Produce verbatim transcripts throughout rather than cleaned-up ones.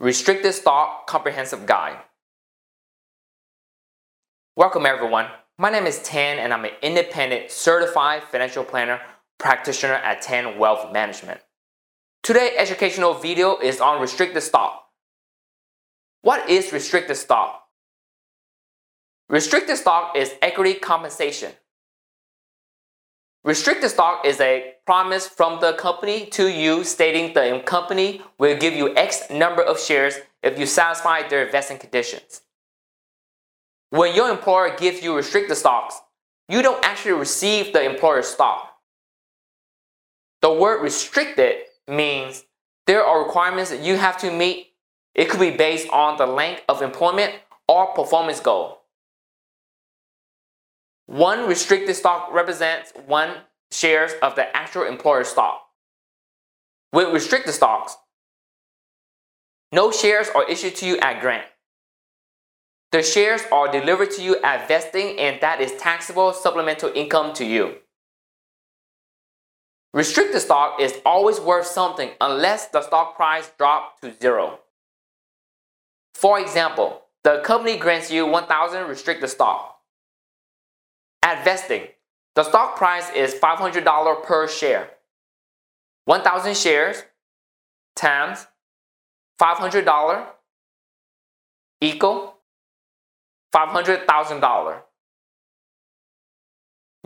Restricted Stock Comprehensive Guide. Welcome everyone. My name is Tan and I'm an independent certified financial planner practitioner at Tan Wealth Management. Today's educational video is on restricted stock. What is restricted stock? Restricted stock is equity compensation. Restricted stock is a promise from the company to you stating the company will give you X number of shares if you satisfy their vesting conditions. When your employer gives you restricted stocks, you don't actually receive the employer's stock. The word restricted means there are requirements that you have to meet. It could be based on the length of employment or performance goal. One restricted stock represents one shares of the actual employer's stock. With restricted stocks, no shares are issued to you at grant. The shares are delivered to you at vesting, and that is taxable supplemental income to you. Restricted stock is always worth something unless the stock price drops to zero. For example, the company grants you one thousand restricted stock. At vesting, the stock price is five hundred dollars per share. one thousand shares times five hundred dollars equal five hundred thousand dollars.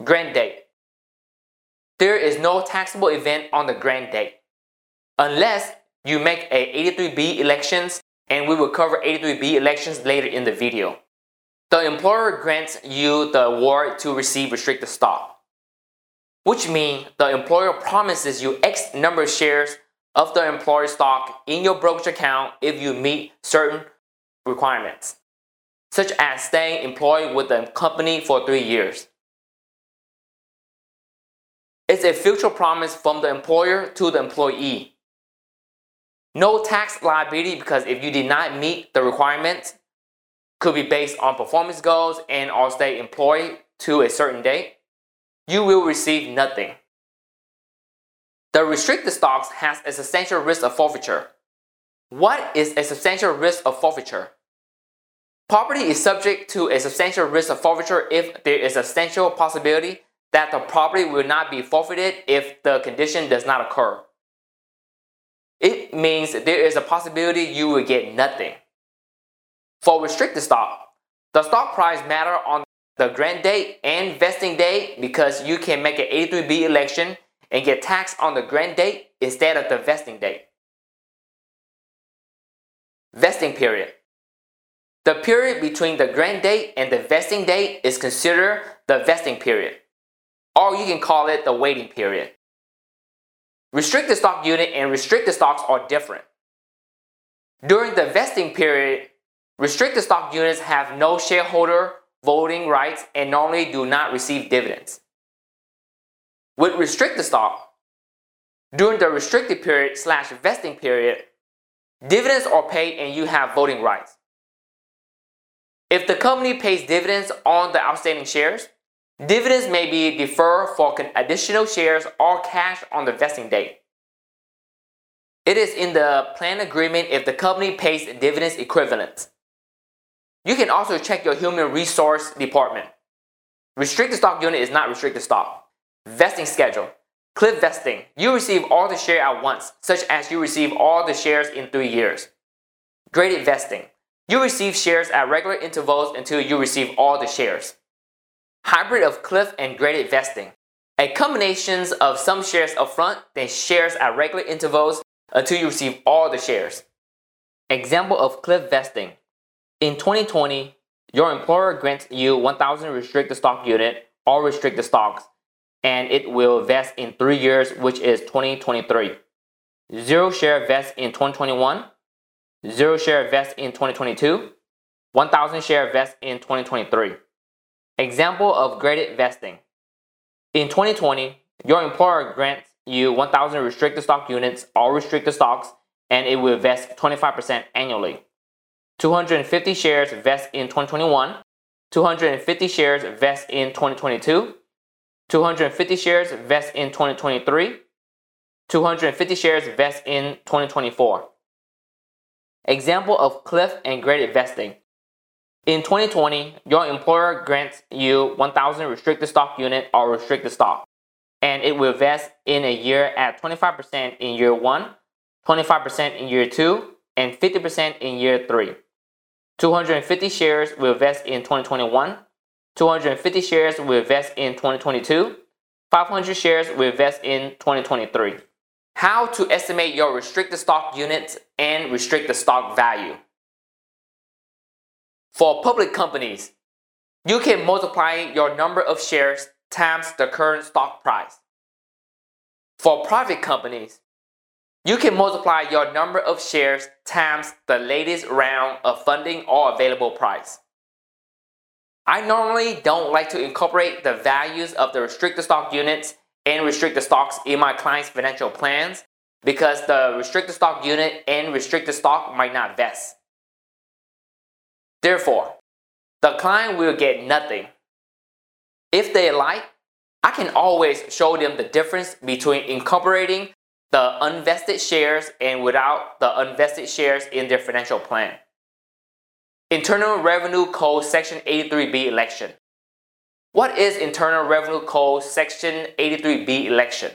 Grant date. There is no taxable event on the grant date unless you make a eighty-three B elections, and we will cover eighty-three B elections later in the video. The employer grants you the award to receive restricted stock, which means the employer promises you X number of shares of the employer stock in your brokerage account if you meet certain requirements, such as staying employed with the company for three years. It's a future promise from the employer to the employee. No tax liability, because if you did not meet the requirements, could be based on performance goals and or stay employed to a certain date, you will receive nothing. The restricted stocks has a substantial risk of forfeiture. What is a substantial risk of forfeiture? Property is subject to a substantial risk of forfeiture if there is a substantial possibility that the property will not be forfeited if the condition does not occur. It means there is a possibility you will get nothing. For restricted stock, the stock price matters on the grant date and vesting date, because you can make an eighty-three B election and get taxed on the grant date instead of the vesting date. Vesting period. The period between the grant date and the vesting date is considered the vesting period, or you can call it the waiting period. Restricted stock unit and restricted stocks are different. During the vesting period, restricted stock units have no shareholder voting rights and normally do not receive dividends. With restricted stock, during the restricted period slash vesting period, dividends are paid and you have voting rights. If the company pays dividends on the outstanding shares, dividends may be deferred for additional shares or cash on the vesting date. It is in the plan agreement if the company pays dividends equivalent. You can also check your human resource department. Restricted stock unit is not restricted stock. Vesting schedule. Cliff vesting. You receive all the shares at once, such as you receive all the shares in three years. Graded vesting. You receive shares at regular intervals until you receive all the shares. Hybrid of cliff and graded vesting. A combination of some shares upfront, then shares at regular intervals until you receive all the shares. Example of cliff vesting. In twenty twenty, your employer grants you one thousand restricted stock unit or restricted stocks, and it will vest in three years, which is twenty twenty-three. Zero share vests in twenty twenty-one, zero share vests in twenty twenty-two, one thousand share vests in twenty twenty-three. Example of graded vesting. In twenty twenty, your employer grants you one thousand restricted stock units or restricted stocks, and it will vest twenty-five percent annually. two hundred fifty shares vest in twenty twenty-one, two hundred fifty shares vest in twenty twenty-two, two hundred fifty shares vest in twenty twenty-three, two hundred fifty shares vest in twenty twenty-four. Example of cliff and graded vesting. In twenty twenty, your employer grants you one thousand restricted stock units or restricted stock, and it will vest in a year at twenty-five percent in year one, twenty-five percent in year two, and fifty percent in year three. two hundred fifty shares will vest in twenty twenty-one, two hundred fifty shares will vest in twenty twenty-two, five hundred shares will vest in twenty twenty-three. How to estimate your restricted stock units and restricted stock value. For public companies, you can multiply your number of shares times the current stock price. For private companies, you can multiply your number of shares times the latest round of funding or available price. I normally don't like to incorporate the values of the restricted stock units and restricted stocks in my client's financial plans because the restricted stock unit and restricted stock might not vest. Therefore, the client will get nothing. If they like, I can always show them the difference between incorporating the unvested shares and without the unvested shares in their financial plan. Internal Revenue Code Section eighty-three B election. What is Internal Revenue Code Section eighty-three B election?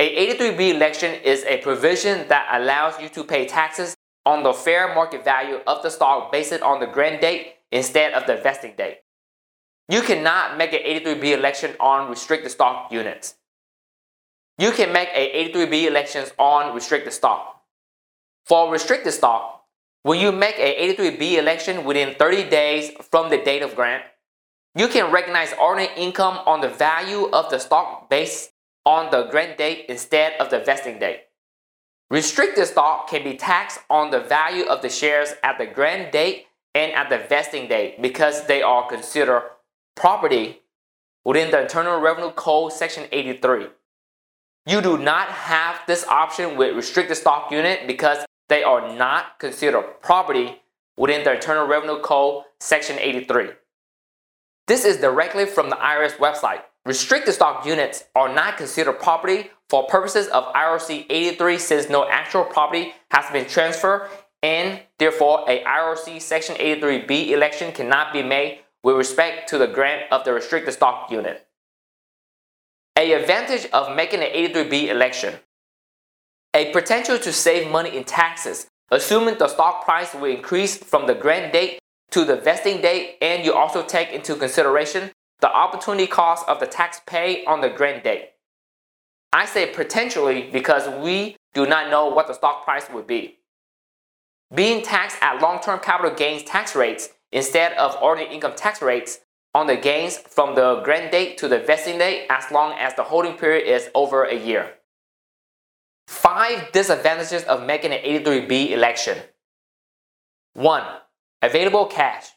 A eighty-three B election is a provision that allows you to pay taxes on the fair market value of the stock based on the grant date instead of the vesting date. You cannot make an eighty-three B election on restricted stock units. You can make a eighty-three B elections on restricted stock. For restricted stock, when you make a eighty-three B election within thirty days from the date of grant, you can recognize ordinary income on the value of the stock based on the grant date instead of the vesting date. Restricted stock can be taxed on the value of the shares at the grant date and at the vesting date because they are considered property within the Internal Revenue Code Section eighty-three. You do not have this option with restricted stock unit because they are not considered property within the Internal Revenue Code Section eighty-three. This is directly from the I R S website. Restricted stock units are not considered property for purposes of I R C eighty-three since no actual property has been transferred and therefore a I R C Section eighty-three B election cannot be made with respect to the grant of the restricted stock unit. An advantage of making an eighty-three B election. A potential to save money in taxes, assuming the stock price will increase from the grant date to the vesting date, and you also take into consideration the opportunity cost of the tax paid on the grant date. I say potentially because we do not know what the stock price would be. Being taxed at long-term capital gains tax rates instead of ordinary income tax rates on the gains from the grant date to the vesting date as long as the holding period is over a year. Five disadvantages of making an eighty-three B election. One. Available cash.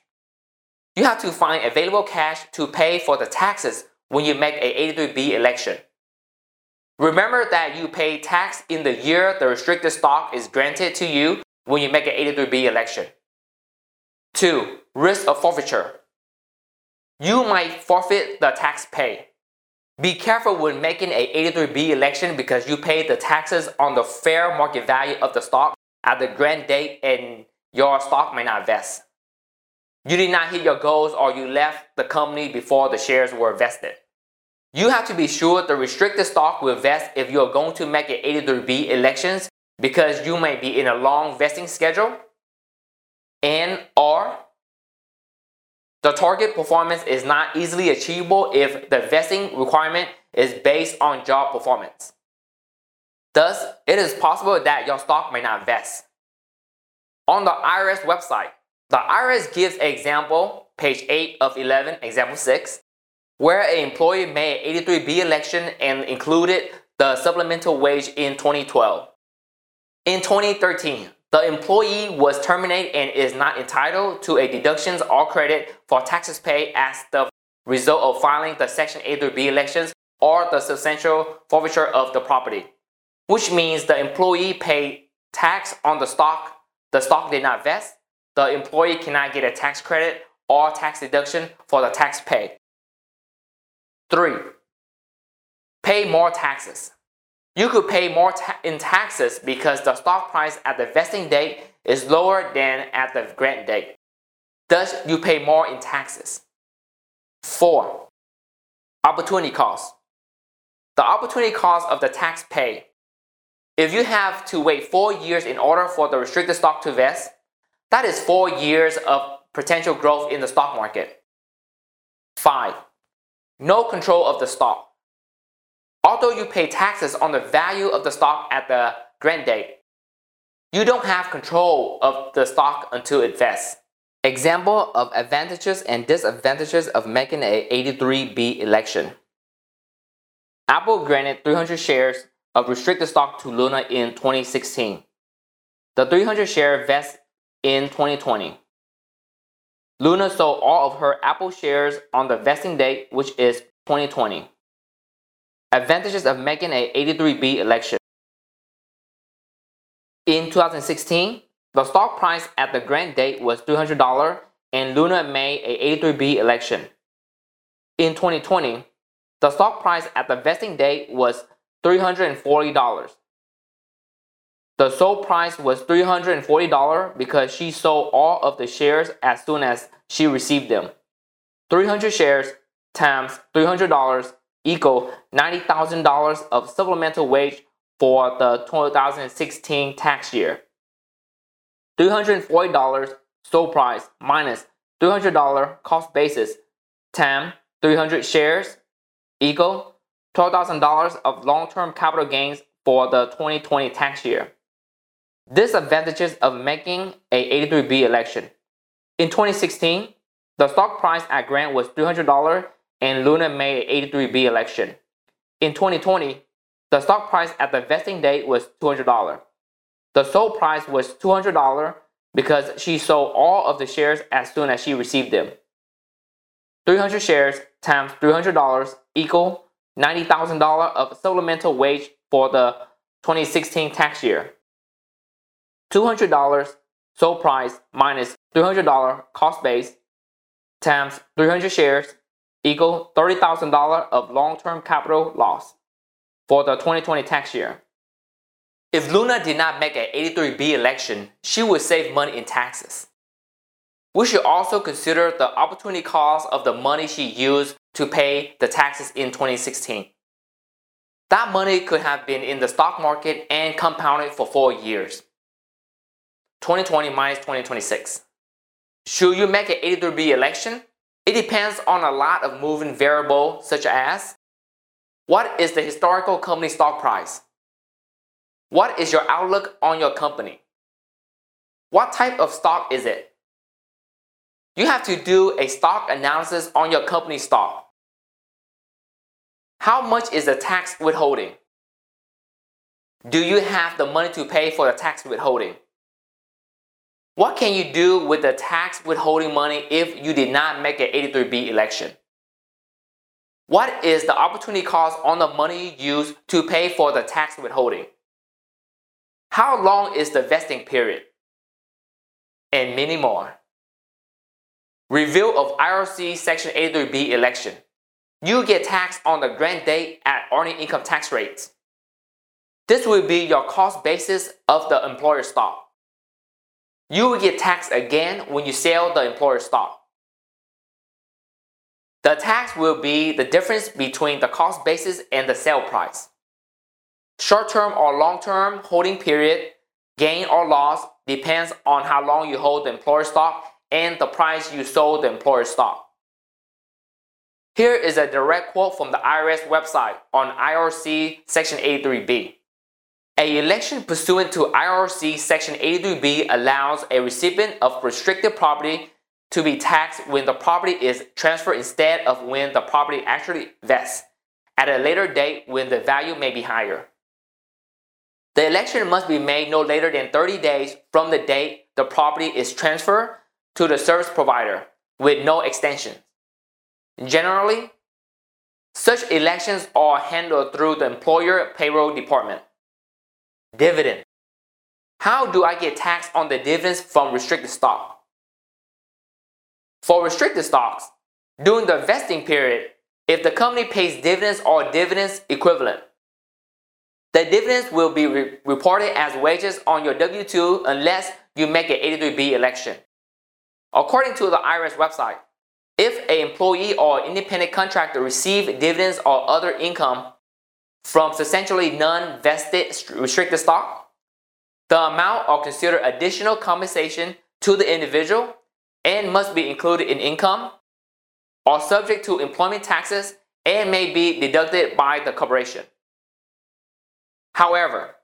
You have to find available cash to pay for the taxes when you make a eighty-three B election. Remember that you pay tax in the year the restricted stock is granted to you when you make an eighty-three B election. Two. Risk of forfeiture. You might forfeit the tax pay. Be careful when making a eighty-three B election because you pay the taxes on the fair market value of the stock at the grant date and your stock may not vest. You did not hit your goals or you left the company before the shares were vested. You have to be sure the restricted stock will vest if you are going to make an eighty-three B elections because you may be in a long vesting schedule and or the target performance is not easily achievable if the vesting requirement is based on job performance. Thus, it is possible that your stock may not vest. On the I R S website, the I R S gives an example, page eight of eleven, example six, where an employee made an eighty-three B election and included the supplemental wage in twenty twelve. In twenty thirteen, the employee was terminated and is not entitled to a deductions or credit for taxes paid as the result of filing the Section eighty-three B elections or the substantial forfeiture of the property, which means the employee paid tax on the stock. The stock did not vest, the employee cannot get a tax credit or tax deduction for the tax paid. Three. Pay more taxes. You could pay more ta- in taxes because the stock price at the vesting date is lower than at the grant date. Thus, you pay more in taxes. Four, opportunity cost. The opportunity cost of the tax paid. If you have to wait four years in order for the restricted stock to vest, that is four years of potential growth in the stock market. Five, no control of the stock. Although you pay taxes on the value of the stock at the grant date, you don't have control of the stock until it vests. Example of advantages and disadvantages of making an eighty-three B election. Apple granted three hundred shares of restricted stock to Luna in twenty sixteen. The three hundred share vests in twenty twenty. Luna sold all of her Apple shares on the vesting date, which is twenty twenty. Advantages of making an eighty-three B election. In two thousand sixteen, the stock price at the grant date was three hundred dollars and Luna made an eighty-three B election. In twenty twenty, the stock price at the vesting date was three hundred forty dollars. The sold price was three hundred forty dollars because she sold all of the shares as soon as she received them. three hundred shares times three hundred dollars equal ninety thousand dollars of supplemental wage for the twenty sixteen tax year. three hundred forty dollars sold price minus three hundred dollars cost basis times three hundred shares equal twelve thousand dollars of long-term capital gains for the twenty twenty tax year. Disadvantages of making a eighty-three B election. In twenty sixteen, the stock price at grant was three hundred dollars and Luna made an eighty-three B election. In twenty twenty, the stock price at the vesting date was two hundred dollars. The sold price was two hundred dollars because she sold all of the shares as soon as she received them. three hundred shares times three hundred dollars equal ninety thousand dollars of supplemental wage for the twenty sixteen tax year. two hundred dollars sold price minus three hundred dollars cost base times three hundred shares equal thirty thousand dollars of long-term capital loss for the twenty twenty tax year. If Luna did not make an eighty-three B election, she would save money in taxes. We should also consider the opportunity cost of the money she used to pay the taxes in twenty sixteen. That money could have been in the stock market and compounded for four years. twenty twenty minus twenty twenty-six. Should you make an eighty-three B election? It depends on a lot of moving variables such as: what is the historical company stock price? What is your outlook on your company? What type of stock is it? You have to do a stock analysis on your company stock. How much is the tax withholding? Do you have the money to pay for the tax withholding? What can you do with the tax withholding money if you did not make an eighty-three B election? What is the opportunity cost on the money you use to pay for the tax withholding? How long is the vesting period? And many more. Review of I R C Section eighty-three B election. You get taxed on the grant date at earning income tax rates. This will be your cost basis of the employer stock. You will get taxed again when you sell the employer stock. The tax will be the difference between the cost basis and the sale price. Short-term or long-term holding period, gain or loss, depends on how long you hold the employer stock and the price you sold the employer stock. Here is a direct quote from the I R S website on I R C Section eighty-three B. An election pursuant to I R C Section eighty-three B allows a recipient of restricted property to be taxed when the property is transferred instead of when the property actually vests, at a later date when the value may be higher. The election must be made no later than thirty days from the date the property is transferred to the service provider, with no extensions. Generally, such elections are handled through the employer payroll department. Dividend. How do I get taxed on the dividends from restricted stock? For restricted stocks, during the vesting period, if the company pays dividends or dividends equivalent, the dividends will be re- reported as wages on your W two unless you make an eighty-three B election. According to the I R S website, if an employee or independent contractor receives dividends or other income from substantially non-vested restricted stock, the amount are considered additional compensation to the individual and must be included in income, are subject to employment taxes, and may be deducted by the corporation. However,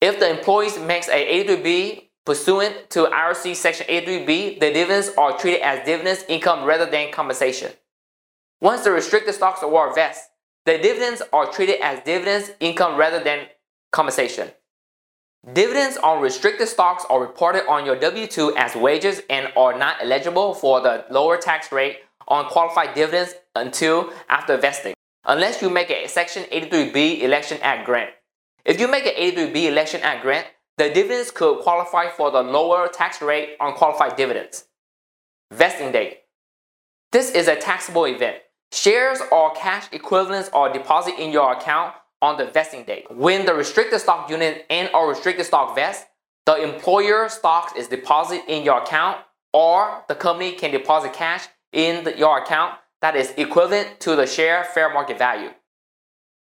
if the employee makes a eighty-three B pursuant to I R C Section eighty-three B, the dividends are treated as dividends income rather than compensation. Once the restricted stocks award vests, the dividends are treated as dividends income rather than compensation. Dividends on restricted stocks are reported on your W two as wages and are not eligible for the lower tax rate on qualified dividends until after vesting, unless you make a Section eighty-three B Election Act grant. If you make an eighty-three B Election Act grant, the dividends could qualify for the lower tax rate on qualified dividends. Vesting date. This is a taxable event. Shares or cash equivalents are deposited in your account on the vesting date. When the restricted stock unit and or restricted stock vests, the employer stock is deposited in your account, or the company can deposit cash in the, your account that is equivalent to the share fair market value.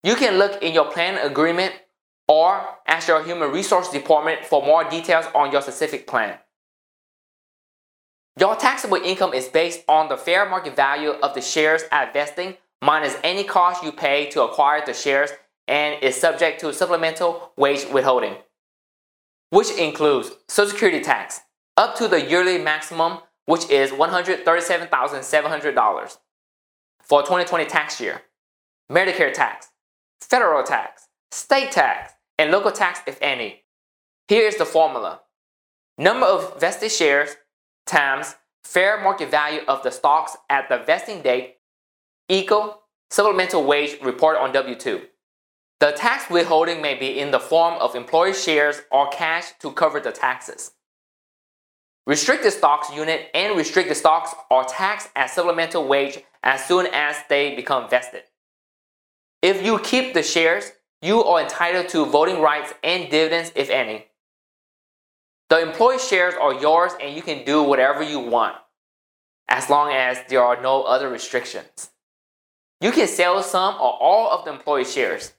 You can look in your plan agreement or ask your Human Resource Department for more details on your specific plan. Your taxable income is based on the fair market value of the shares at vesting minus any cost you pay to acquire the shares and is subject to supplemental wage withholding, which includes Social Security tax up to the yearly maximum, which is one hundred thirty-seven thousand seven hundred dollars for twenty twenty tax year, Medicare tax, federal tax, state tax, and local tax if any. Here is the formula. Number of vested shares times fair market value of the stocks at the vesting date equal supplemental wage reported on W two. The tax withholding may be in the form of employee shares or cash to cover the taxes. Restricted stocks unit and restricted stocks are taxed as supplemental wage as soon as they become vested. If you keep the shares, you are entitled to voting rights and dividends, if any. The employee shares are yours and you can do whatever you want, as long as there are no other restrictions. You can sell some or all of the employee shares.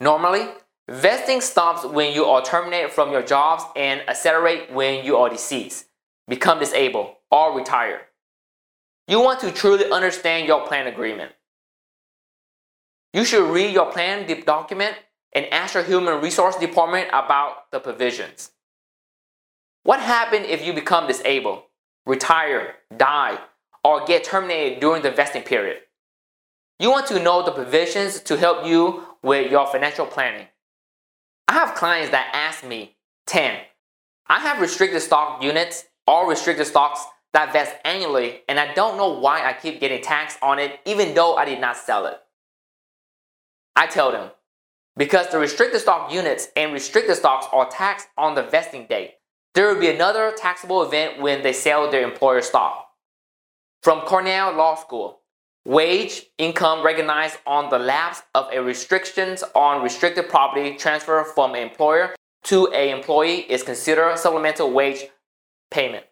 Normally, vesting stops when you are terminated from your jobs and accelerate when you are deceased, become disabled, or retire. You want to truly understand your plan agreement. You should read your plan document and ask your Human Resource Department about the provisions. What happens if you become disabled, retire, die, or get terminated during the vesting period? You want to know the provisions to help you with your financial planning. I have clients that ask me, Tan, I have restricted stock units or restricted stocks that vest annually and I don't know why I keep getting taxed on it even though I did not sell it. I tell them, because the restricted stock units and restricted stocks are taxed on the vesting date, there will be another taxable event when they sell their employer stock. From Cornell Law School, wage income recognized on the lapse of a restrictions on restricted property transfer from an employer to an employee is considered supplemental wage payment.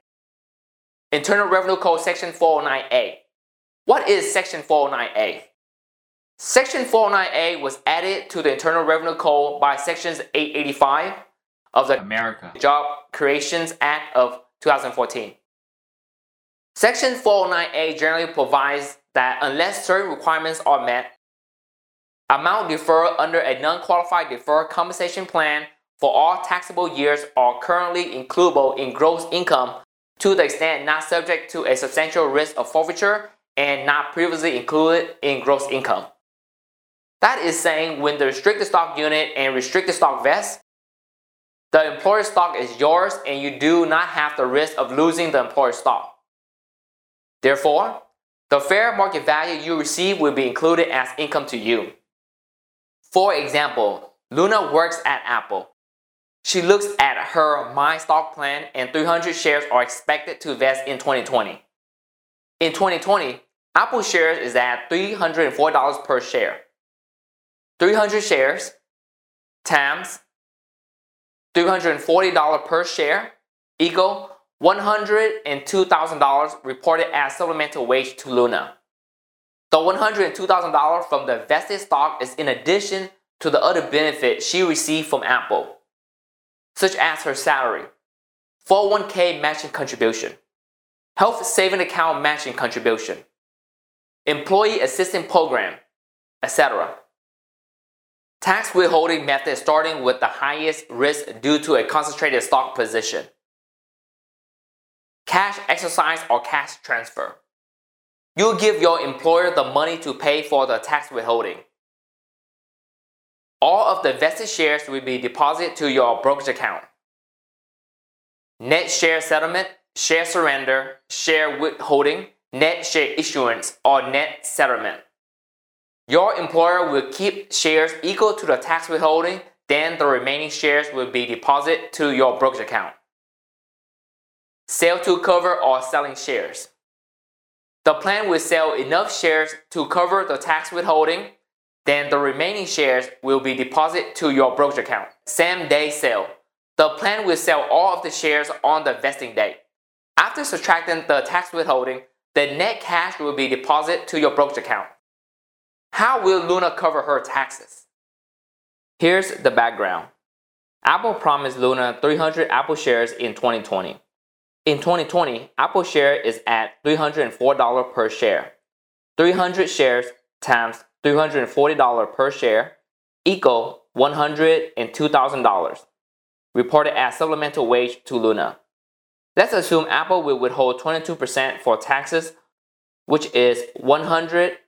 Internal Revenue Code Section four oh nine A. What is Section four oh nine A? Section four oh nine A was added to the Internal Revenue Code by Sections eight eighty-five of the American Job Creations Act of twenty fourteen. Section four oh nine A generally provides that unless certain requirements are met, amount deferred under a non-qualified deferred compensation plan for all taxable years are currently includable in gross income to the extent not subject to a substantial risk of forfeiture and not previously included in gross income. That is saying when the restricted stock unit and restricted stock vests, the employer stock is yours and you do not have the risk of losing the employer stock. Therefore, the fair market value you receive will be included as income to you. For example, Luna works at Apple. She looks at her My Stock plan and three hundred shares are expected to vest in twenty twenty. In twenty twenty, Apple shares is at three hundred four dollars per share. three hundred shares times three hundred forty dollars per share equal one hundred two thousand dollars reported as supplemental wage to Luna. The one hundred two thousand dollars from the vested stock is in addition to the other benefits she received from Apple, such as her salary, four oh one k matching contribution, health saving account matching contribution, employee assistance program, et cetera. Tax withholding method starting with the highest risk due to a concentrated stock position. Cash exercise or cash transfer. You give your employer the money to pay for the tax withholding. All of the vested shares will be deposited to your brokerage account. Net share settlement, share surrender, share withholding, net share issuance, or net settlement. Your employer will keep shares equal to the tax withholding, then the remaining shares will be deposited to your brokerage account. Sale to cover or selling shares. The plan will sell enough shares to cover the tax withholding, then the remaining shares will be deposited to your brokerage account. Same day sale. The plan will sell all of the shares on the vesting date. After subtracting the tax withholding, the net cash will be deposited to your brokerage account. How will Luna cover her taxes? Here's the background. Apple promised Luna three hundred Apple shares in twenty twenty. In twenty twenty, Apple share is at three hundred four dollars per share. three hundred shares times three hundred forty dollars per share equal one hundred two thousand dollars, reported as supplemental wage to Luna. Let's assume Apple will withhold twenty-two percent for taxes, which is one hundred dollars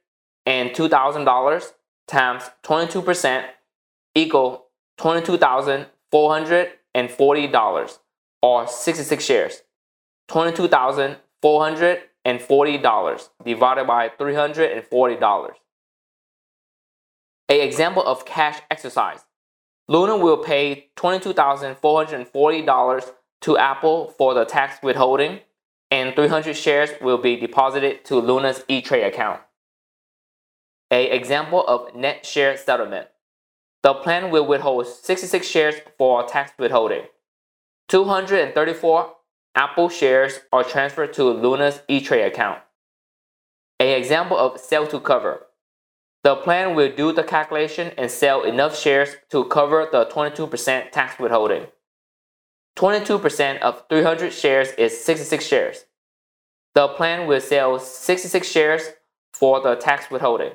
and two thousand dollars times twenty-two percent equal twenty-two thousand four hundred forty dollars or sixty-six shares. twenty-two thousand four hundred forty dollars divided by three hundred forty dollars. An example of cash exercise. Luna will pay twenty-two thousand four hundred forty dollars to Apple for the tax withholding, and three hundred shares will be deposited to Luna's E-Trade account. An example of net share settlement. The plan will withhold sixty-six shares for tax withholding. two hundred thirty-four Apple shares are transferred to Luna's E-Trade account. An example of sale to cover. The plan will do the calculation and sell enough shares to cover the twenty-two percent tax withholding. twenty-two percent of three hundred shares is sixty-six shares. The plan will sell sixty-six shares for the tax withholding.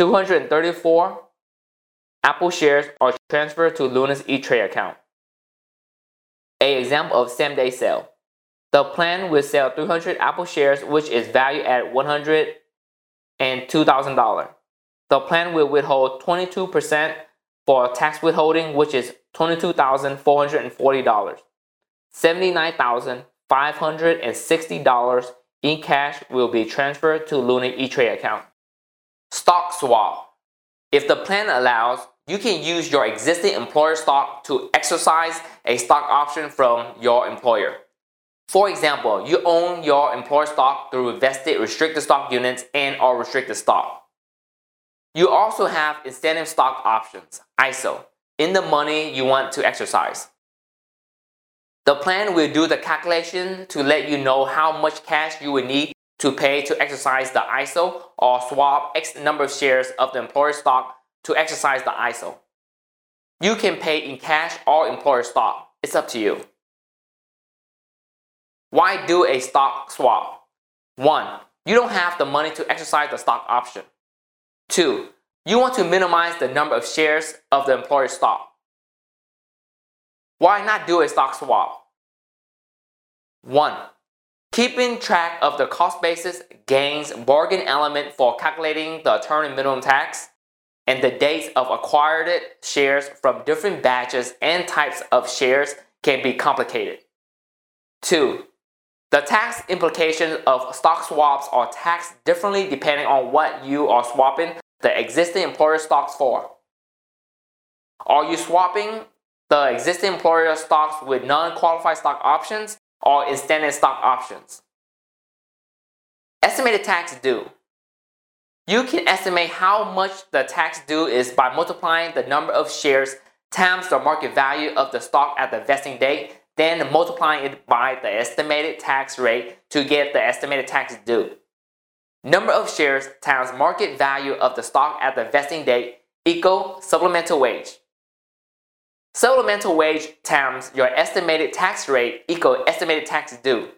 two hundred thirty-four Apple shares are transferred to Luna's E-Trade account. An example of same-day sale. The plan will sell three hundred Apple shares, which is valued at one hundred two thousand dollars. The plan will withhold twenty-two percent for tax withholding, which is twenty-two thousand four hundred forty dollars. seventy-nine thousand five hundred sixty dollars in cash will be transferred to Luna E-Trade account. Stock swap. If the plan allows, you can use your existing employer stock to exercise a stock option from your employer. For example, you own your employer stock through vested restricted stock units and/or restricted stock. You also have incentive stock options, I S O, in the money you want to exercise. The plan will do the calculation to let you know how much cash you will need to pay to exercise the I S O or swap X number of shares of the employer stock to exercise the I S O. You can pay in cash or employer stock. It's up to you. Why do a stock swap? One, you don't have the money to exercise the stock option. Two, you want to minimize the number of shares of the employer stock. Why not do a stock swap? One, keeping track of the cost basis, gains, bargain element for calculating the attorney minimum tax, and the dates of acquired shares from different batches and types of shares can be complicated. Two, the tax implications of stock swaps are taxed differently depending on what you are swapping the existing employer stocks for. Are you swapping the existing employer stocks with non-qualified stock options or incentive stock options? Estimated tax due. You can estimate how much the tax due is by multiplying the number of shares times the market value of the stock at the vesting date, then multiplying it by the estimated tax rate to get the estimated tax due. Number of shares times market value of the stock at the vesting date equal supplemental wage. Supplemental wage times your estimated tax rate equal estimated tax due.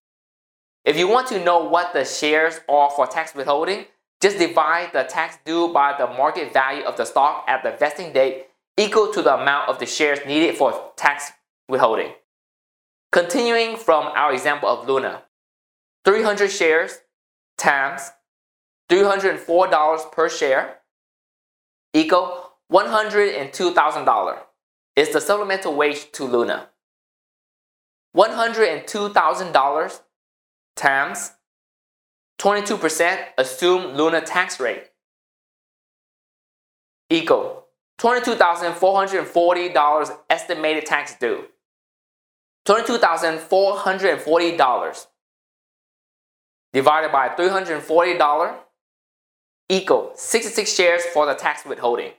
If you want to know what the shares are for tax withholding, just divide the tax due by the market value of the stock at the vesting date equal to the amount of the shares needed for tax withholding. Continuing from our example of Luna, three hundred shares times three hundred four dollars per share equal one hundred two thousand dollars is the supplemental wage to Luna. one hundred two thousand dollars times twenty-two percent assumed Luna tax rate equal twenty-two thousand four hundred forty dollars estimated tax due. twenty-two thousand four hundred forty dollars divided by three hundred forty dollars equal sixty-six shares for the tax withholding.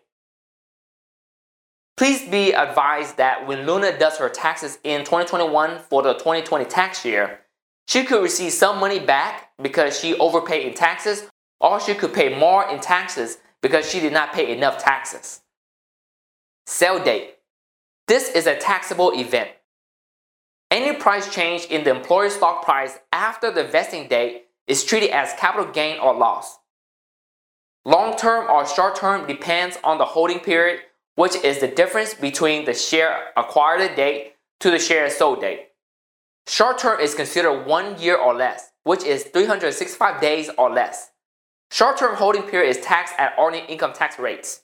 Please be advised that when Luna does her taxes in twenty twenty-one for the twenty twenty tax year, she could receive some money back because she overpaid in taxes, or she could pay more in taxes because she did not pay enough taxes. Sell date. This is a taxable event. Any price change in the employer's stock price after the vesting date is treated as capital gain or loss. Long-term or short-term depends on the holding period, which is the difference between the share acquired date to the share sold date. Short-term is considered one year or less, which is three hundred sixty-five days or less. Short-term holding period is taxed at ordinary income tax rates.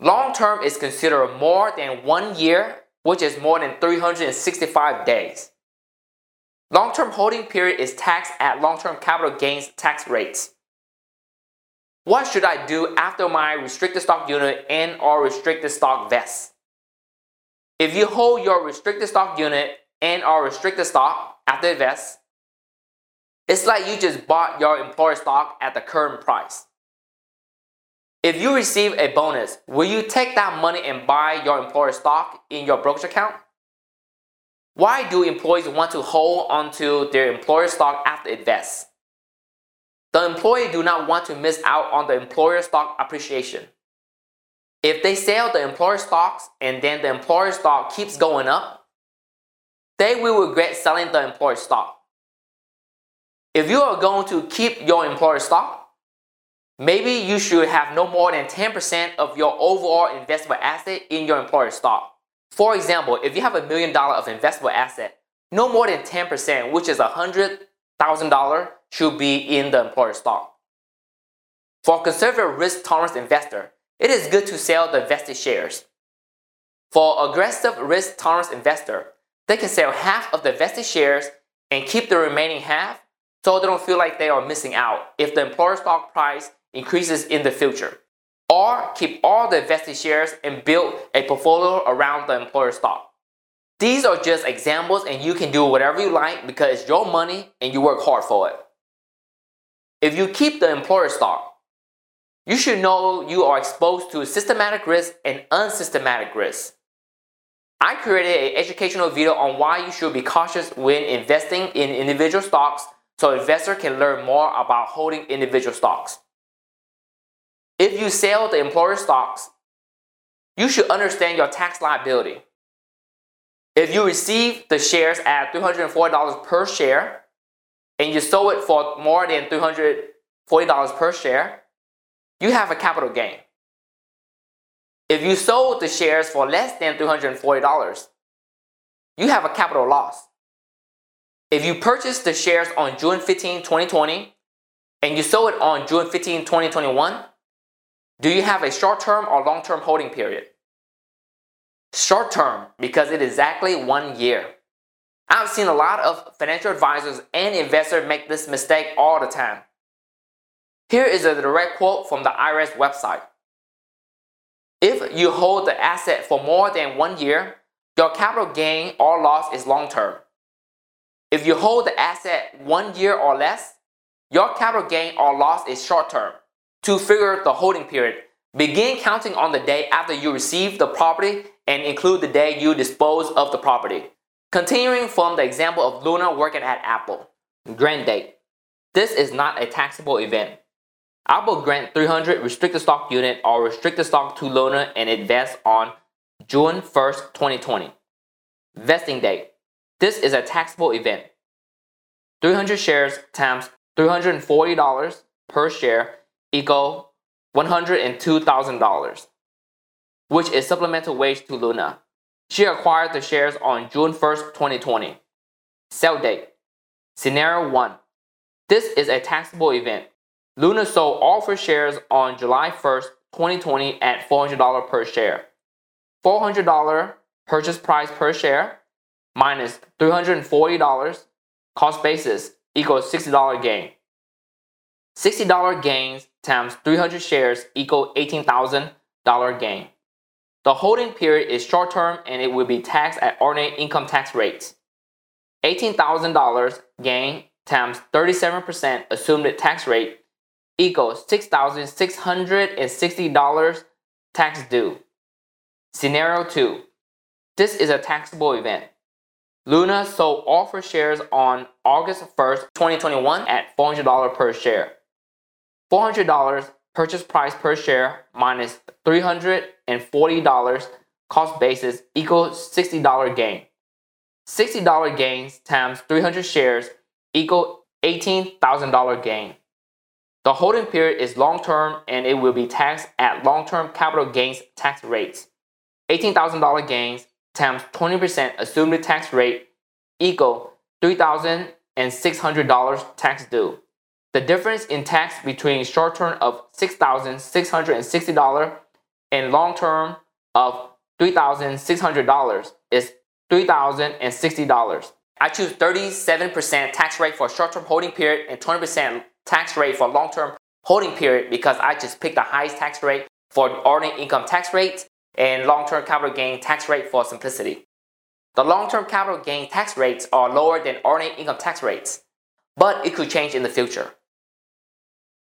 Long-term is considered more than one year, which is more than three hundred sixty-five days. Long-term holding period is taxed at long-term capital gains tax rates. What should I do after my restricted stock unit and or restricted stock vests? If you hold your restricted stock unit and or restricted stock after it vests, it's like you just bought your employer stock at the current price. If you receive a bonus, will you take that money and buy your employer stock in your brokerage account? Why do employees want to hold onto their employer stock after it vests? The employee do not want to miss out on the employer stock appreciation. If they sell the employer stocks and then the employer stock keeps going up, they will regret selling the employer stock. If you are going to keep your employer stock, maybe you should have no more than ten percent of your overall investable asset in your employer stock. For example, if you have a million dollar of investable asset, no more than ten percent, which is one hundred thousand dollars, should be in the employer stock. For a conservative risk tolerance investor, it is good to sell the vested shares. For aggressive risk tolerance investor, they can sell half of the vested shares and keep the remaining half so they don't feel like they are missing out if the employer stock price increases in the future. Or keep all the vested shares and build a portfolio around the employer stock. These are just examples, and you can do whatever you like because it's your money and you work hard for it. If you keep the employer stock, you should know you are exposed to systematic risk and unsystematic risk. I created an educational video on why you should be cautious when investing in individual stocks so investors can learn more about holding individual stocks. If you sell the employer stocks, you should understand your tax liability. If you receive the shares at three hundred four dollars per share, and you sold it for more than three hundred forty dollars per share, you have a capital gain. If you sold the shares for less than three hundred forty dollars, you have a capital loss. If you purchased the shares on June fifteenth, twenty twenty, and you sold it on June fifteenth, twenty twenty-one, do you have a short-term or long-term holding period? Short-term, because it is exactly one year. I've seen a lot of financial advisors and investors make this mistake all the time. Here is a direct quote from the I R S website. If you hold the asset for more than one year, your capital gain or loss is long-term. If you hold the asset one year or less, your capital gain or loss is short-term. To figure the holding period, Begin counting on the day after you receive the property and include the day you dispose of the property. Continuing from the example of Luna working at Apple. Grant date. This is not a taxable event. Apple grant three hundred restricted stock unit or restricted stock to Luna and it vests on June first, twenty twenty. Vesting date. This is a taxable event. three hundred shares times three hundred forty dollars per share equal one hundred two thousand dollars, which is supplemental wage to Luna. She acquired the shares on June first, twenty twenty. Sell date. Scenario one. This is a taxable event. Luna sold all of her shares on July first, twenty twenty at four hundred dollars per share. four hundred dollars purchase price per share minus three hundred forty dollars cost basis equals sixty dollars gain. sixty dollars gains times three hundred shares equal eighteen thousand dollars gain. The holding period is short term and it will be taxed at ordinary income tax rates. eighteen thousand dollars gain times thirty-seven percent assumed tax rate equals six thousand six hundred sixty dollars tax due. Scenario two. This is a taxable event. Luna sold all her shares on August first, twenty twenty-one at four hundred dollars per share. four hundred dollars purchase price per share minus three hundred forty dollars cost basis equals sixty dollars gain. sixty dollars gains times three hundred shares equal eighteen thousand dollars gain. The holding period is long term and it will be taxed at long term capital gains tax rates. eighteen thousand dollars gains times twenty percent assumed tax rate equal three thousand six hundred dollars tax due. The difference in tax between short term of six thousand six hundred sixty dollars and long term of three thousand six hundred dollars is three thousand sixty dollars. I choose thirty-seven percent tax rate for short term holding period and twenty percent tax rate for long term holding period because I just picked the highest tax rate for ordinary income tax rates and long-term capital gain tax rate for simplicity. The long-term capital gain tax rates are lower than ordinary income tax rates, but it could change in the future.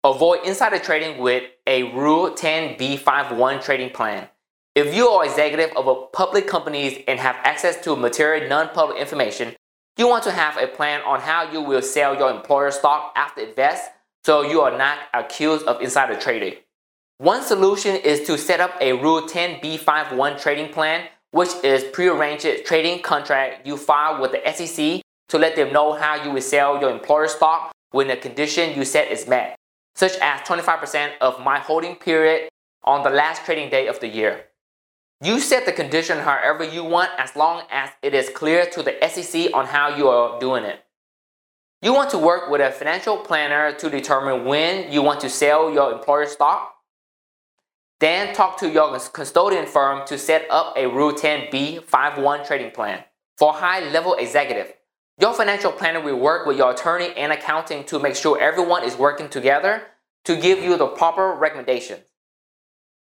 Avoid insider trading with a Rule ten b five one trading plan. If you are executive of a public companies and have access to material non-public information, you want to have a plan on how you will sell your employer stock after it vests so you are not accused of insider trading. One solution is to set up a Rule ten b five one trading plan, which is prearranged trading contract you file with the S E C to let them know how you will sell your employer stock when the condition you set is met, such as twenty-five percent of my holding period on the last trading day of the year. You set the condition however you want as long as it is clear to the S E C on how you are doing it. You want to work with a financial planner to determine when you want to sell your employer stock. Then talk to your custodian firm to set up a Rule ten b five one trading plan. For high-level executive, your financial planner will work with your attorney and accounting to make sure everyone is working together to give you the proper recommendations,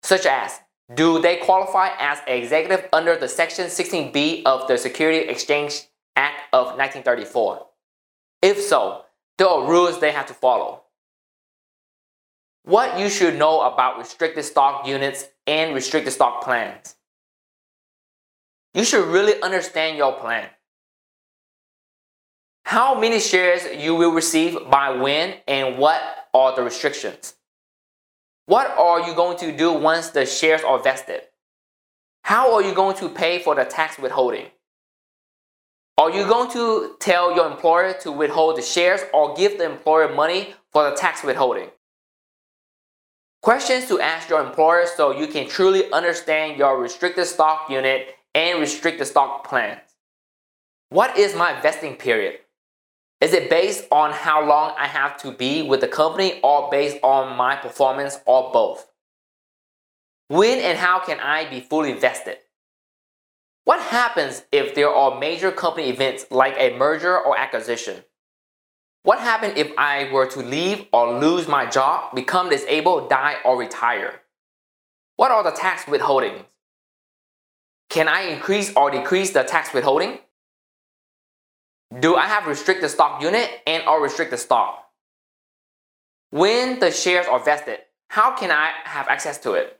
such as, do they qualify as an executive under the Section sixteen B of the Securities Exchange Act of nineteen thirty-four? If so, there are rules they have to follow. What you should know about restricted stock units and restricted stock plans. You should really understand your plan. How many shares you will receive by when and what are the restrictions. What are you going to do once the shares are vested? How are you going to pay for the tax withholding? Are you going to tell your employer to withhold the shares or give the employer money for the tax withholding? Questions to ask your employer so you can truly understand your restricted stock unit and restricted stock plans. What is my vesting period? Is it based on how long I have to be with the company or based on my performance or both? When and how can I be fully vested? What happens if there are major company events like a merger or acquisition? What happens if I were to leave or lose my job, become disabled, die, or retire? What are the tax withholdings? Can I increase or decrease the tax withholding? Do I have restricted stock unit and or restricted stock? When the shares are vested, how can I have access to it?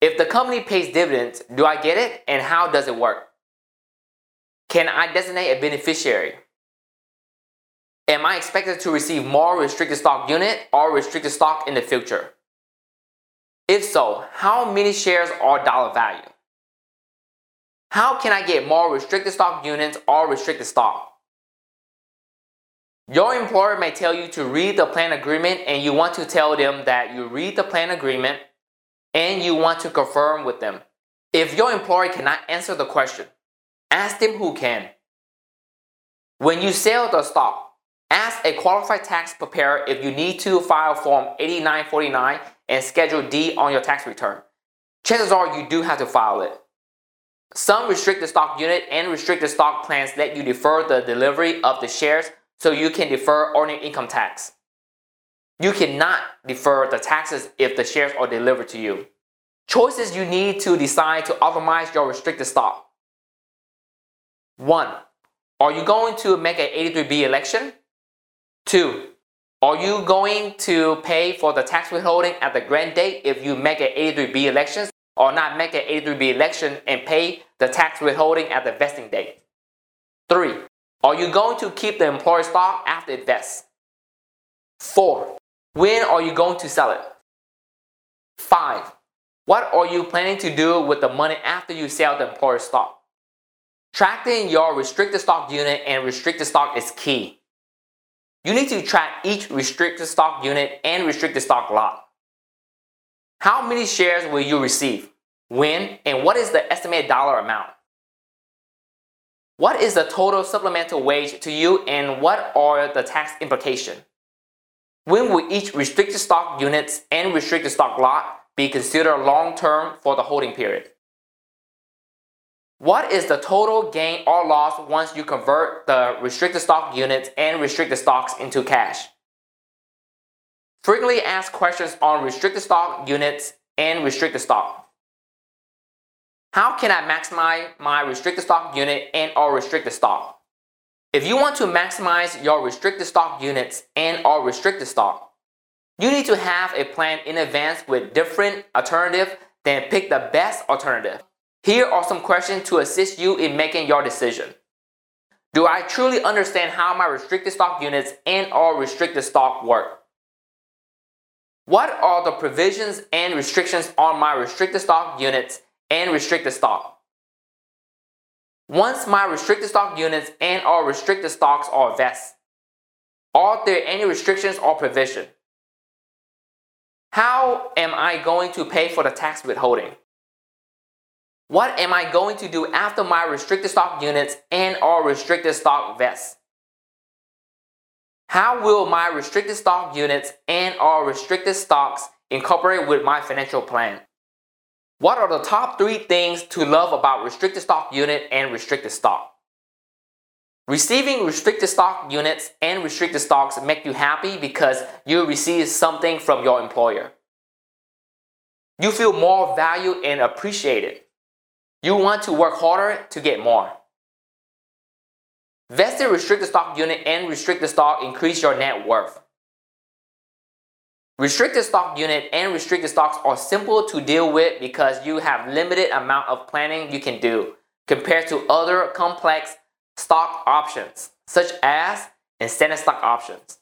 If the company pays dividends, do I get it, and how does it work? Can I designate a beneficiary? Am I expected to receive more restricted stock unit or restricted stock in the future? If so, how many shares or dollar value? How can I get more restricted stock units or restricted stock? Your employer may tell you to read the plan agreement, and you want to tell them that you read the plan agreement and you want to confirm with them. If your employer cannot answer the question, ask them who can. When you sell the stock, ask a qualified tax preparer if you need to file Form eighty-nine forty-nine and Schedule D on your tax return. Chances are you do have to file it. Some restricted stock unit and restricted stock plans let you defer the delivery of the shares so you can defer ordinary income tax. You cannot defer the taxes if the shares are delivered to you. Choices you need to decide to optimize your restricted stock. One, are you going to make an eighty-three B election? Two, are you going to pay for the tax withholding at the grant date if you make an eighty-three B election, or not make an eighty-three B election and pay the tax withholding at the vesting date? Three, are you going to keep the employer stock after it vests? Four, when are you going to sell it? Five, what are you planning to do with the money after you sell the employer stock? Tracking your restricted stock unit and restricted stock is key. You need to track each restricted stock unit and restricted stock lot. How many shares will you receive? When? And what is the estimated dollar amount? What is the total supplemental wage to you, and what are the tax implications? When will each restricted stock unit and restricted stock lot be considered long-term for the holding period? What is the total gain or loss once you convert the restricted stock units and restricted stocks into cash? Frequently asked questions on restricted stock units and restricted stock. How can I maximize my restricted stock unit and or restricted stock? If you want to maximize your restricted stock units and or restricted stock, you need to have a plan in advance with different alternatives, then pick the best alternative. Here are some questions to assist you in making your decision. Do I truly understand how my restricted stock units and or restricted stock work? What are the provisions and restrictions on my restricted stock units and restricted stock? Once my restricted stock units and or restricted stocks are vested, are there any restrictions or provision? How am I going to pay for the tax withholding? What am I going to do after my restricted stock units and or restricted stock vests? How will my restricted stock units and or restricted stocks incorporate with my financial plan? What are the top three things to love about restricted stock unit and restricted stock? Receiving restricted stock units and restricted stocks make you happy because you receive something from your employer. You feel more valued and appreciated. You want to work harder to get more. Vested restricted stock unit and restricted stock increase your net worth. Restricted stock unit and restricted stocks are simple to deal with because you have limited amount of planning you can do compared to other complex stock options such as incentive stock options.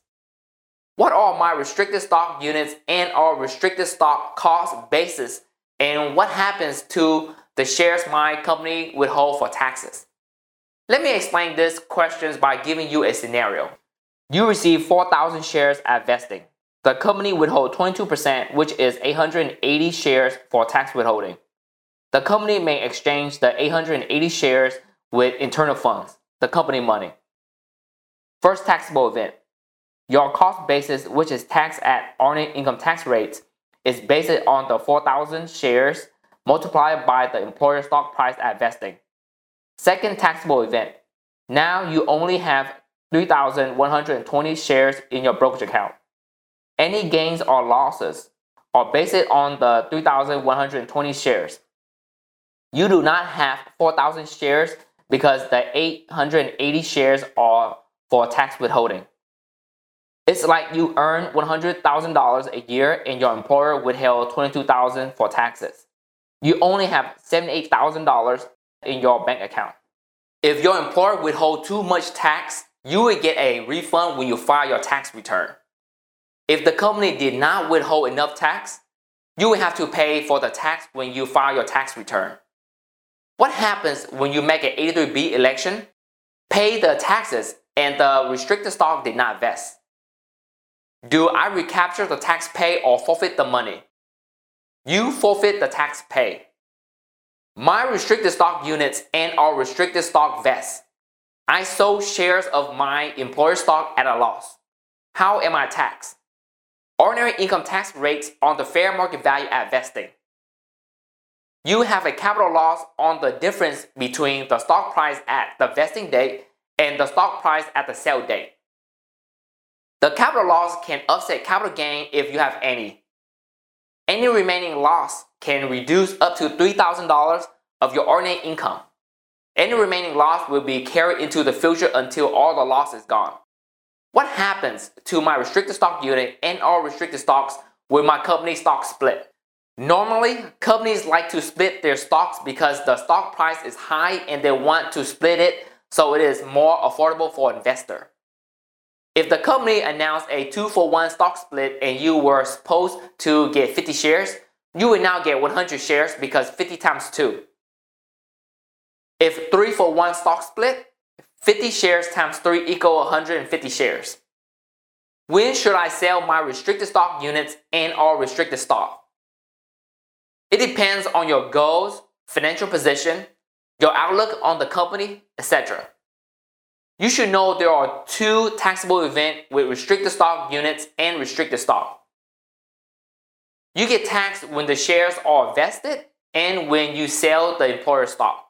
What are my restricted stock units and or restricted stock cost basis, and what happens to the shares my company would hold for taxes? Let me explain these questions by giving you a scenario. You receive four thousand shares at vesting. The company would hold twenty-two percent, which is eight hundred eighty shares for tax withholding. The company may exchange the eight hundred eighty shares with internal funds, the company money. First taxable event. Your cost basis, which is taxed at ordinary income tax rates, is based on the four thousand shares multiplied by the employer stock price at vesting. Second taxable event. Now you only have three thousand one hundred twenty shares in your brokerage account. Any gains or losses are based on the three thousand one hundred twenty shares. You do not have four thousand shares because the eight hundred eighty shares are for tax withholding. It's like you earned one hundred thousand dollars a year and your employer withheld twenty-two thousand dollars for taxes. You only have seventy-eight thousand dollars in your bank account. If your employer withholds too much tax, you would get a refund when you file your tax return. If the company did not withhold enough tax, you would have to pay for the tax when you file your tax return. What happens when you make an eighty-three B election? Pay the taxes and the restricted stock did not vest. Do I recapture the tax pay or forfeit the money? You forfeit the tax pay. My restricted stock units and our restricted stock vest. I sold shares of my employer stock at a loss. How am I taxed? Ordinary income tax rates on the fair market value at vesting. You have a capital loss on the difference between the stock price at the vesting date and the stock price at the sale date. The capital loss can offset capital gain if you have any. Any remaining loss can reduce up to three thousand dollars of your ordinary income. Any remaining loss will be carried into the future until all the loss is gone. What happens to my restricted stock unit and all restricted stocks when my company stock split? Normally, companies like to split their stocks because the stock price is high and they want to split it so it is more affordable for investors. If the company announced a two for one stock split and you were supposed to get fifty shares, you would now get one hundred shares because fifty times two. If three for one stock split, fifty shares times three equal one hundred fifty shares. When should I sell my restricted stock units and all restricted stock? It depends on your goals, financial position, your outlook on the company, et cetera. You should know there are two taxable events with restricted stock units and restricted stock. You get taxed when the shares are vested and when you sell the employer stock.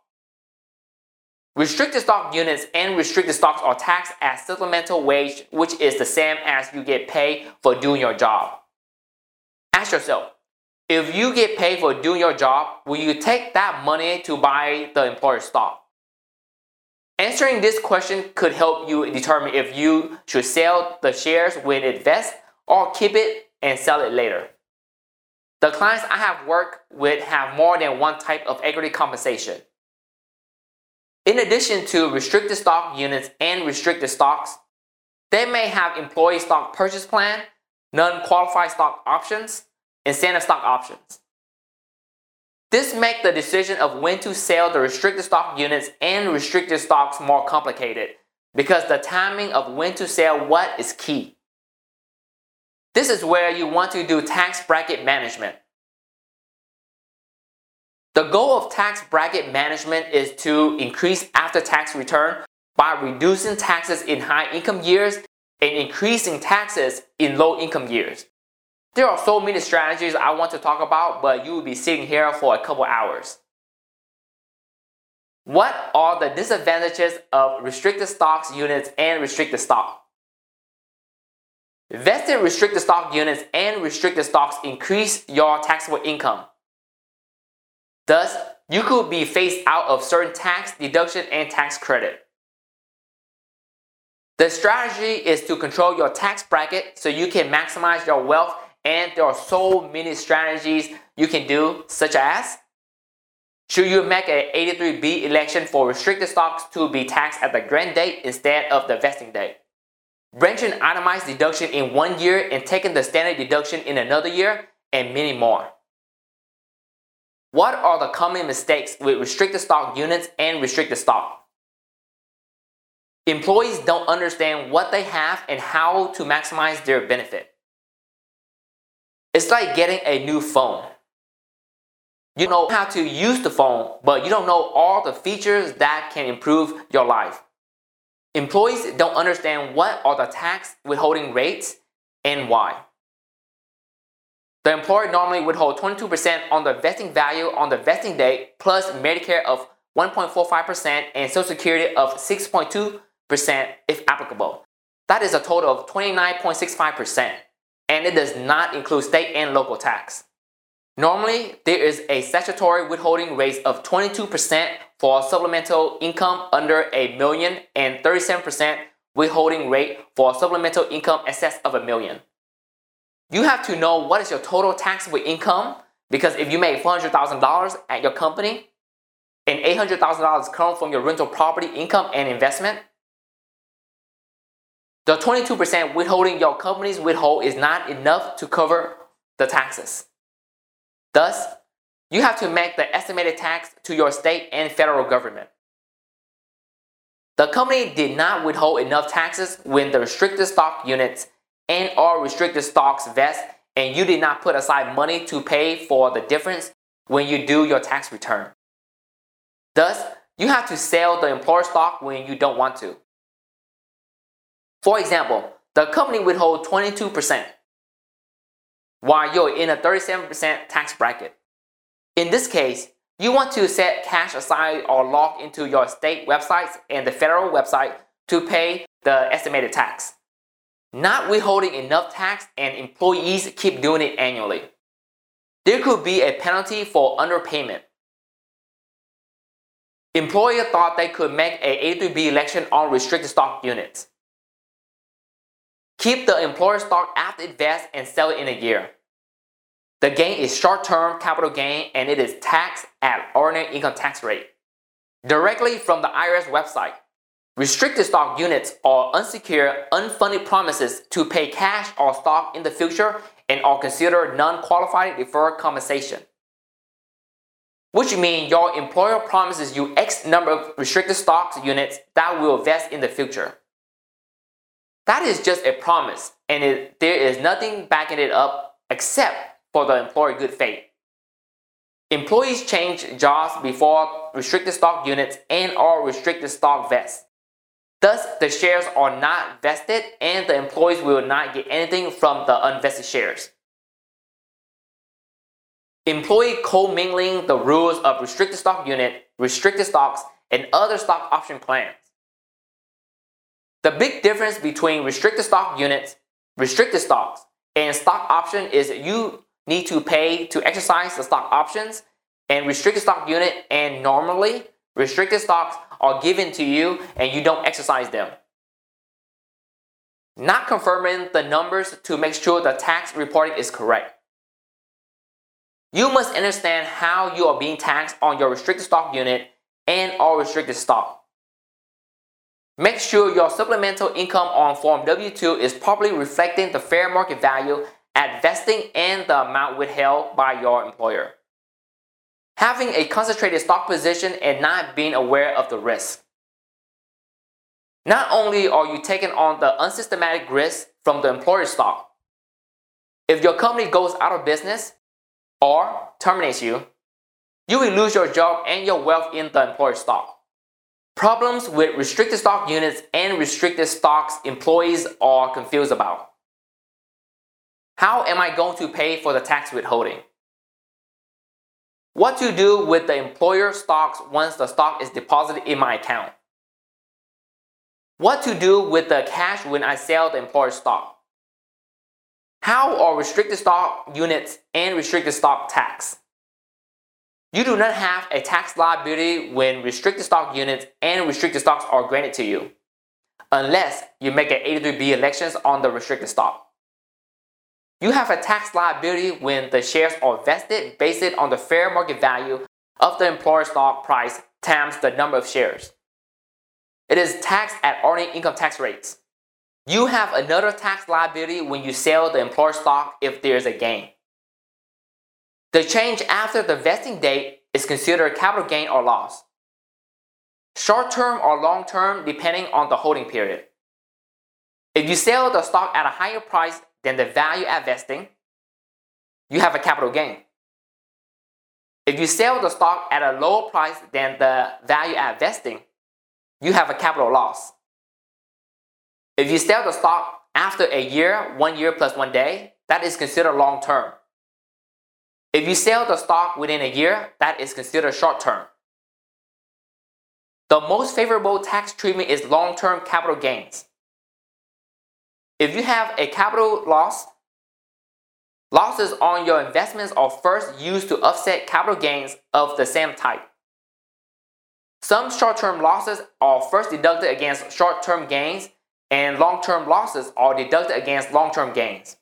Restricted stock units and restricted stocks are taxed as supplemental wage, which is the same as you get paid for doing your job. Ask yourself, if you get paid for doing your job, will you take that money to buy the employer stock? Answering this question could help you determine if you should sell the shares when it vests or keep it and sell it later. The clients I have worked with have more than one type of equity compensation. In addition to restricted stock units and restricted stocks, they may have employee stock purchase plan, non-qualified stock options, incentive stock options. This makes the decision of when to sell the restricted stock units and restricted stocks more complicated because the timing of when to sell what is key. This is where you want to do tax bracket management. The goal of tax bracket management is to increase after-tax return by reducing taxes in high-income years and increasing taxes in low-income years. There are so many strategies I want to talk about, but you will be sitting here for a couple hours. What are the disadvantages of restricted stocks units and restricted stock? Vested restricted stock units and restricted stocks increase your taxable income. Thus, you could be phased out of certain tax deduction and tax credit. The strategy is to control your tax bracket so you can maximize your wealth, and there are so many strategies you can do, such as: should you make an eighty-three B election for restricted stocks to be taxed at the grant date instead of the vesting date? Branching itemized deduction in one year and taking the standard deduction in another year, and many more. What are the common mistakes with restricted stock units and restricted stock? Employees don't understand what they have and how to maximize their benefit. It's like getting a new phone. You know how to use the phone, but you don't know all the features that can improve your life. Employees don't understand what are the tax withholding rates and why. The employer normally withholds twenty-two percent on the vesting value on the vesting date, plus Medicare of one point four five percent and Social Security of six point two percent if applicable. That is a total of twenty-nine point six five percent, and it does not include state and local tax. Normally, there is a statutory withholding rate of twenty-two percent for supplemental income under a million and thirty-seven percent withholding rate for supplemental income excess of a million. You have to know what is your total taxable income, because if you made four hundred thousand dollars at your company and eight hundred thousand dollars come from your rental property income and investment, the twenty-two percent withholding your company's withhold is not enough to cover the taxes. Thus, you have to make the estimated tax to your state and federal government. The company did not withhold enough taxes when the restricted stock units and or restricted stocks vest, and you did not put aside money to pay for the difference when you do your tax return. Thus, you have to sell the employer stock when you don't want to. For example, the company withholds twenty-two percent while you're in a thirty-seven percent tax bracket. In this case, you want to set cash aside or log into your state websites and the federal website to pay the estimated tax. Not withholding enough tax, and employees keep doing it annually. There could be a penalty for underpayment. Employer thought they could make a eighty-three B election on restricted stock units. Keep the employer stock after it vests and sell it in a year. The gain is short-term capital gain, and it is taxed at ordinary income tax rate. Directly from the I R S website, restricted stock units are unsecured, unfunded promises to pay cash or stock in the future and are considered non-qualified deferred compensation, which means your employer promises you X number of restricted stock units that will vest in the future. That is just a promise, and it, there is nothing backing it up except for the employer good faith. Employees change jobs before restricted stock units and or restricted stock vests. Thus, the shares are not vested and the employees will not get anything from the unvested shares. Employee commingling the rules of restricted stock unit, restricted stocks, and other stock option plans. The big difference between restricted stock units, restricted stocks, and stock option is you need to pay to exercise the stock options, and restricted stock unit and normally restricted stocks are given to you and you don't exercise them. Not confirming the numbers to make sure the tax reporting is correct. You must understand how you are being taxed on your restricted stock unit and all restricted stock. Make sure your supplemental income on Form W two is properly reflecting the fair market value at vesting and the amount withheld by your employer. Having a concentrated stock position and not being aware of the risk. Not only are you taking on the unsystematic risk from the employer stock, if your company goes out of business, or terminates you, you will lose your job and your wealth in the employer stock. Problems with restricted stock units and restricted stocks employees are confused about. How am I going to pay for the tax withholding? What to do with the employer stocks once the stock is deposited in my account? What to do with the cash when I sell the employer stock? How are restricted stock units and restricted stock taxed? You do not have a tax liability when restricted stock units and restricted stocks are granted to you, unless you make an eighty-three B elections on the restricted stock. You have a tax liability when the shares are vested based on the fair market value of the employer stock price times the number of shares. It is taxed at ordinary income tax rates. You have another tax liability when you sell the employer stock if there is a gain. The change after the vesting date is considered capital gain or loss, short-term or long-term depending on the holding period. If you sell the stock at a higher price than the value at vesting, you have a capital gain. If you sell the stock at a lower price than the value at vesting, you have a capital loss. If you sell the stock after a year, one year plus one day, that is considered long term. If you sell the stock within a year, that is considered short term. The most favorable tax treatment is long-term capital gains. If you have a capital loss, losses on your investments are first used to offset capital gains of the same type. Some short-term losses are first deducted against short-term gains and long-term losses are deducted against long-term gains.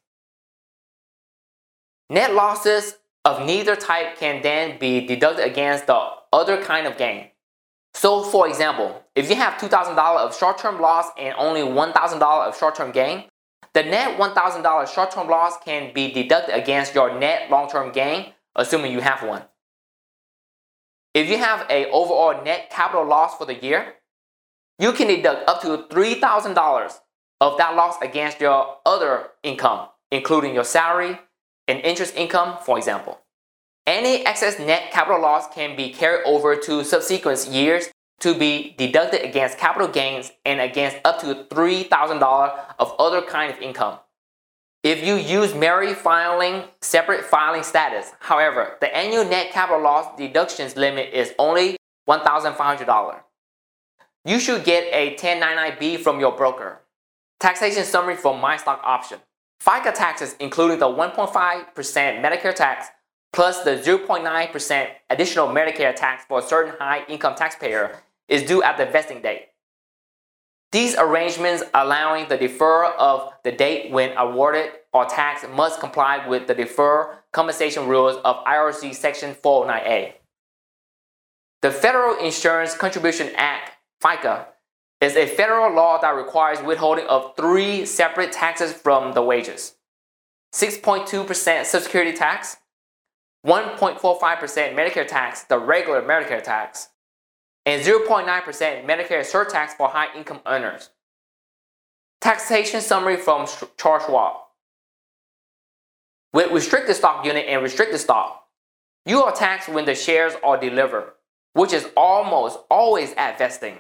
Net losses of neither type can then be deducted against the other kind of gain. So for example, if you have two thousand dollars of short-term loss and only one thousand dollars of short-term gain, the net one thousand dollars short-term loss can be deducted against your net long-term gain, assuming you have one. If you have an overall net capital loss for the year, you can deduct up to three thousand dollars of that loss against your other income, including your salary and interest income, for example. Any excess net capital loss can be carried over to subsequent years to be deducted against capital gains and against up to three thousand dollars of other kind of income. If you use married filing, separate filing status, however, the annual net capital loss deductions limit is only one thousand five hundred dollars. You should get a ten ninety-nine B from your broker. Taxation summary for my stock option. FICA taxes, including the one point five percent Medicare tax, plus the zero point nine percent additional Medicare tax for a certain high-income taxpayer, is due at the vesting date. These arrangements allowing the deferral of the date when awarded or taxed must comply with the deferred compensation rules of I R C Section four oh nine A. The Federal Insurance Contribution Act, FICA, is a federal law that requires withholding of three separate taxes from the wages: six point two percent Social Security tax, one point four five percent Medicare tax, the regular Medicare tax, and zero point nine percent Medicare surtax for high-income earners. Taxation summary from Charles Schwab. With restricted stock unit and restricted stock, you are taxed when the shares are delivered, which is almost always at vesting.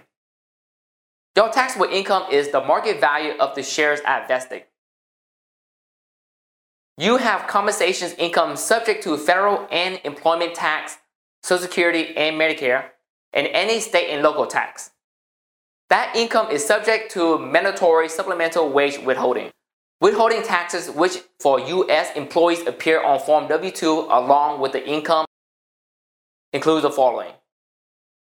Your taxable income is the market value of the shares at vesting. You have compensation income subject to federal and employment tax, Social Security and Medicare, and any state and local tax. That income is subject to mandatory supplemental wage withholding. Withholding taxes, which for U S employees appear on Form W two along with the income, includes the following: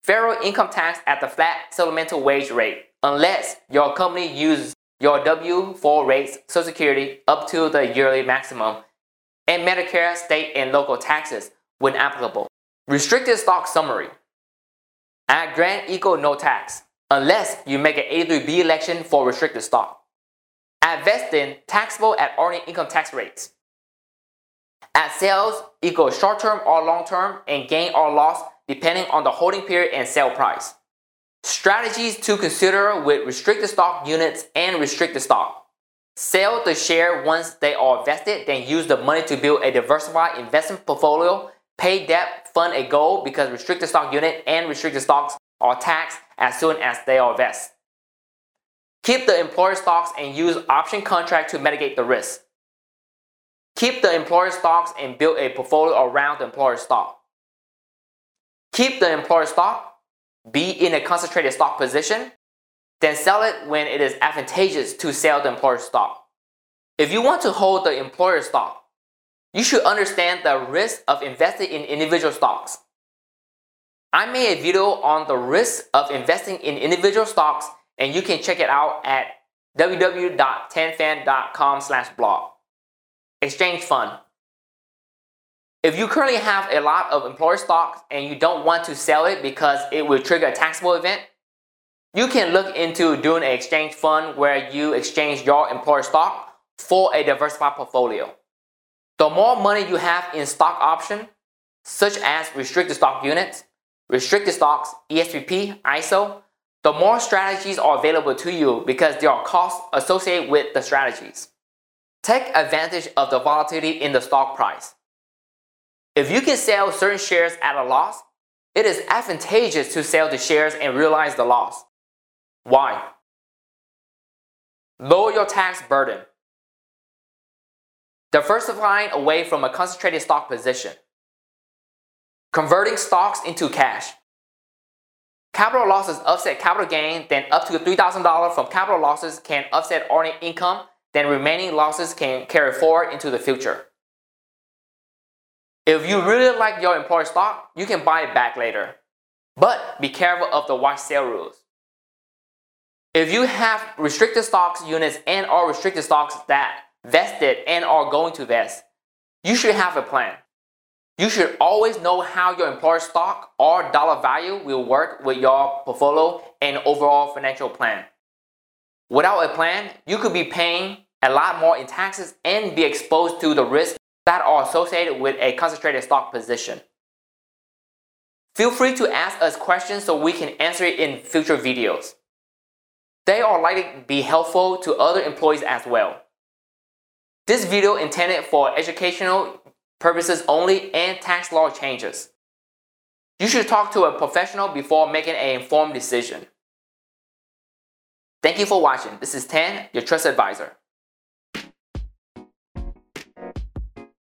federal income tax at the flat supplemental wage rate, unless your company uses your W four rates, Social Security up to the yearly maximum, and Medicare, state and local taxes when applicable. Restricted stock summary. At grand equal no tax, unless you make an eighty-three B election for restricted stock. At vesting, taxable at ordinary income tax rates. At sales equal short-term or long-term and gain or loss depending on the holding period and sale price. Strategies to consider with restricted stock units and restricted stock. Sell the share once they are vested, then use the money to build a diversified investment portfolio, pay debt, fund a goal, because restricted stock unit and restricted stocks are taxed as soon as they are vested. Keep the employer stocks and use option contract to mitigate the risk. Keep the employer stocks and build a portfolio around the employer stock. Keep the employer stock, be in a concentrated stock position, then sell it when it is advantageous to sell the employer stock. If you want to hold the employer stock, you should understand the risk of investing in individual stocks. I made a video on the risk of investing in individual stocks, and you can check it out at w w w dot ten fan dot com slash blog. Exchange fund. If you currently have a lot of employer stocks and you don't want to sell it because it will trigger a taxable event, you can look into doing an exchange fund where you exchange your employer stock for a diversified portfolio. The more money you have in stock options, such as restricted stock units, restricted stocks, E S P P, I S O, the more strategies are available to you because there are costs associated with the strategies. Take advantage of the volatility in the stock price. If you can sell certain shares at a loss, it is advantageous to sell the shares and realize the loss. Why? Lower your tax burden. Diversifying away from a concentrated stock position. Converting stocks into cash. Capital losses offset capital gain, then up to three thousand dollars from capital losses can offset ordinary income, then remaining losses can carry forward into the future. If you really like your employer stock, you can buy it back later. But be careful of the watch sale rules. If you have restricted stocks units and or restricted stocks that vested and are going to vest, you should have a plan. You should always know how your employer's stock or dollar value will work with your portfolio and overall financial plan. Without a plan, you could be paying a lot more in taxes and be exposed to the risks that are associated with a concentrated stock position. Feel free to ask us questions so we can answer it in future videos. They are likely to be helpful to other employees as well. This video intended for educational purposes only and tax law changes. You should talk to a professional before making an informed decision. Thank you for watching. This is Tan, your trust advisor.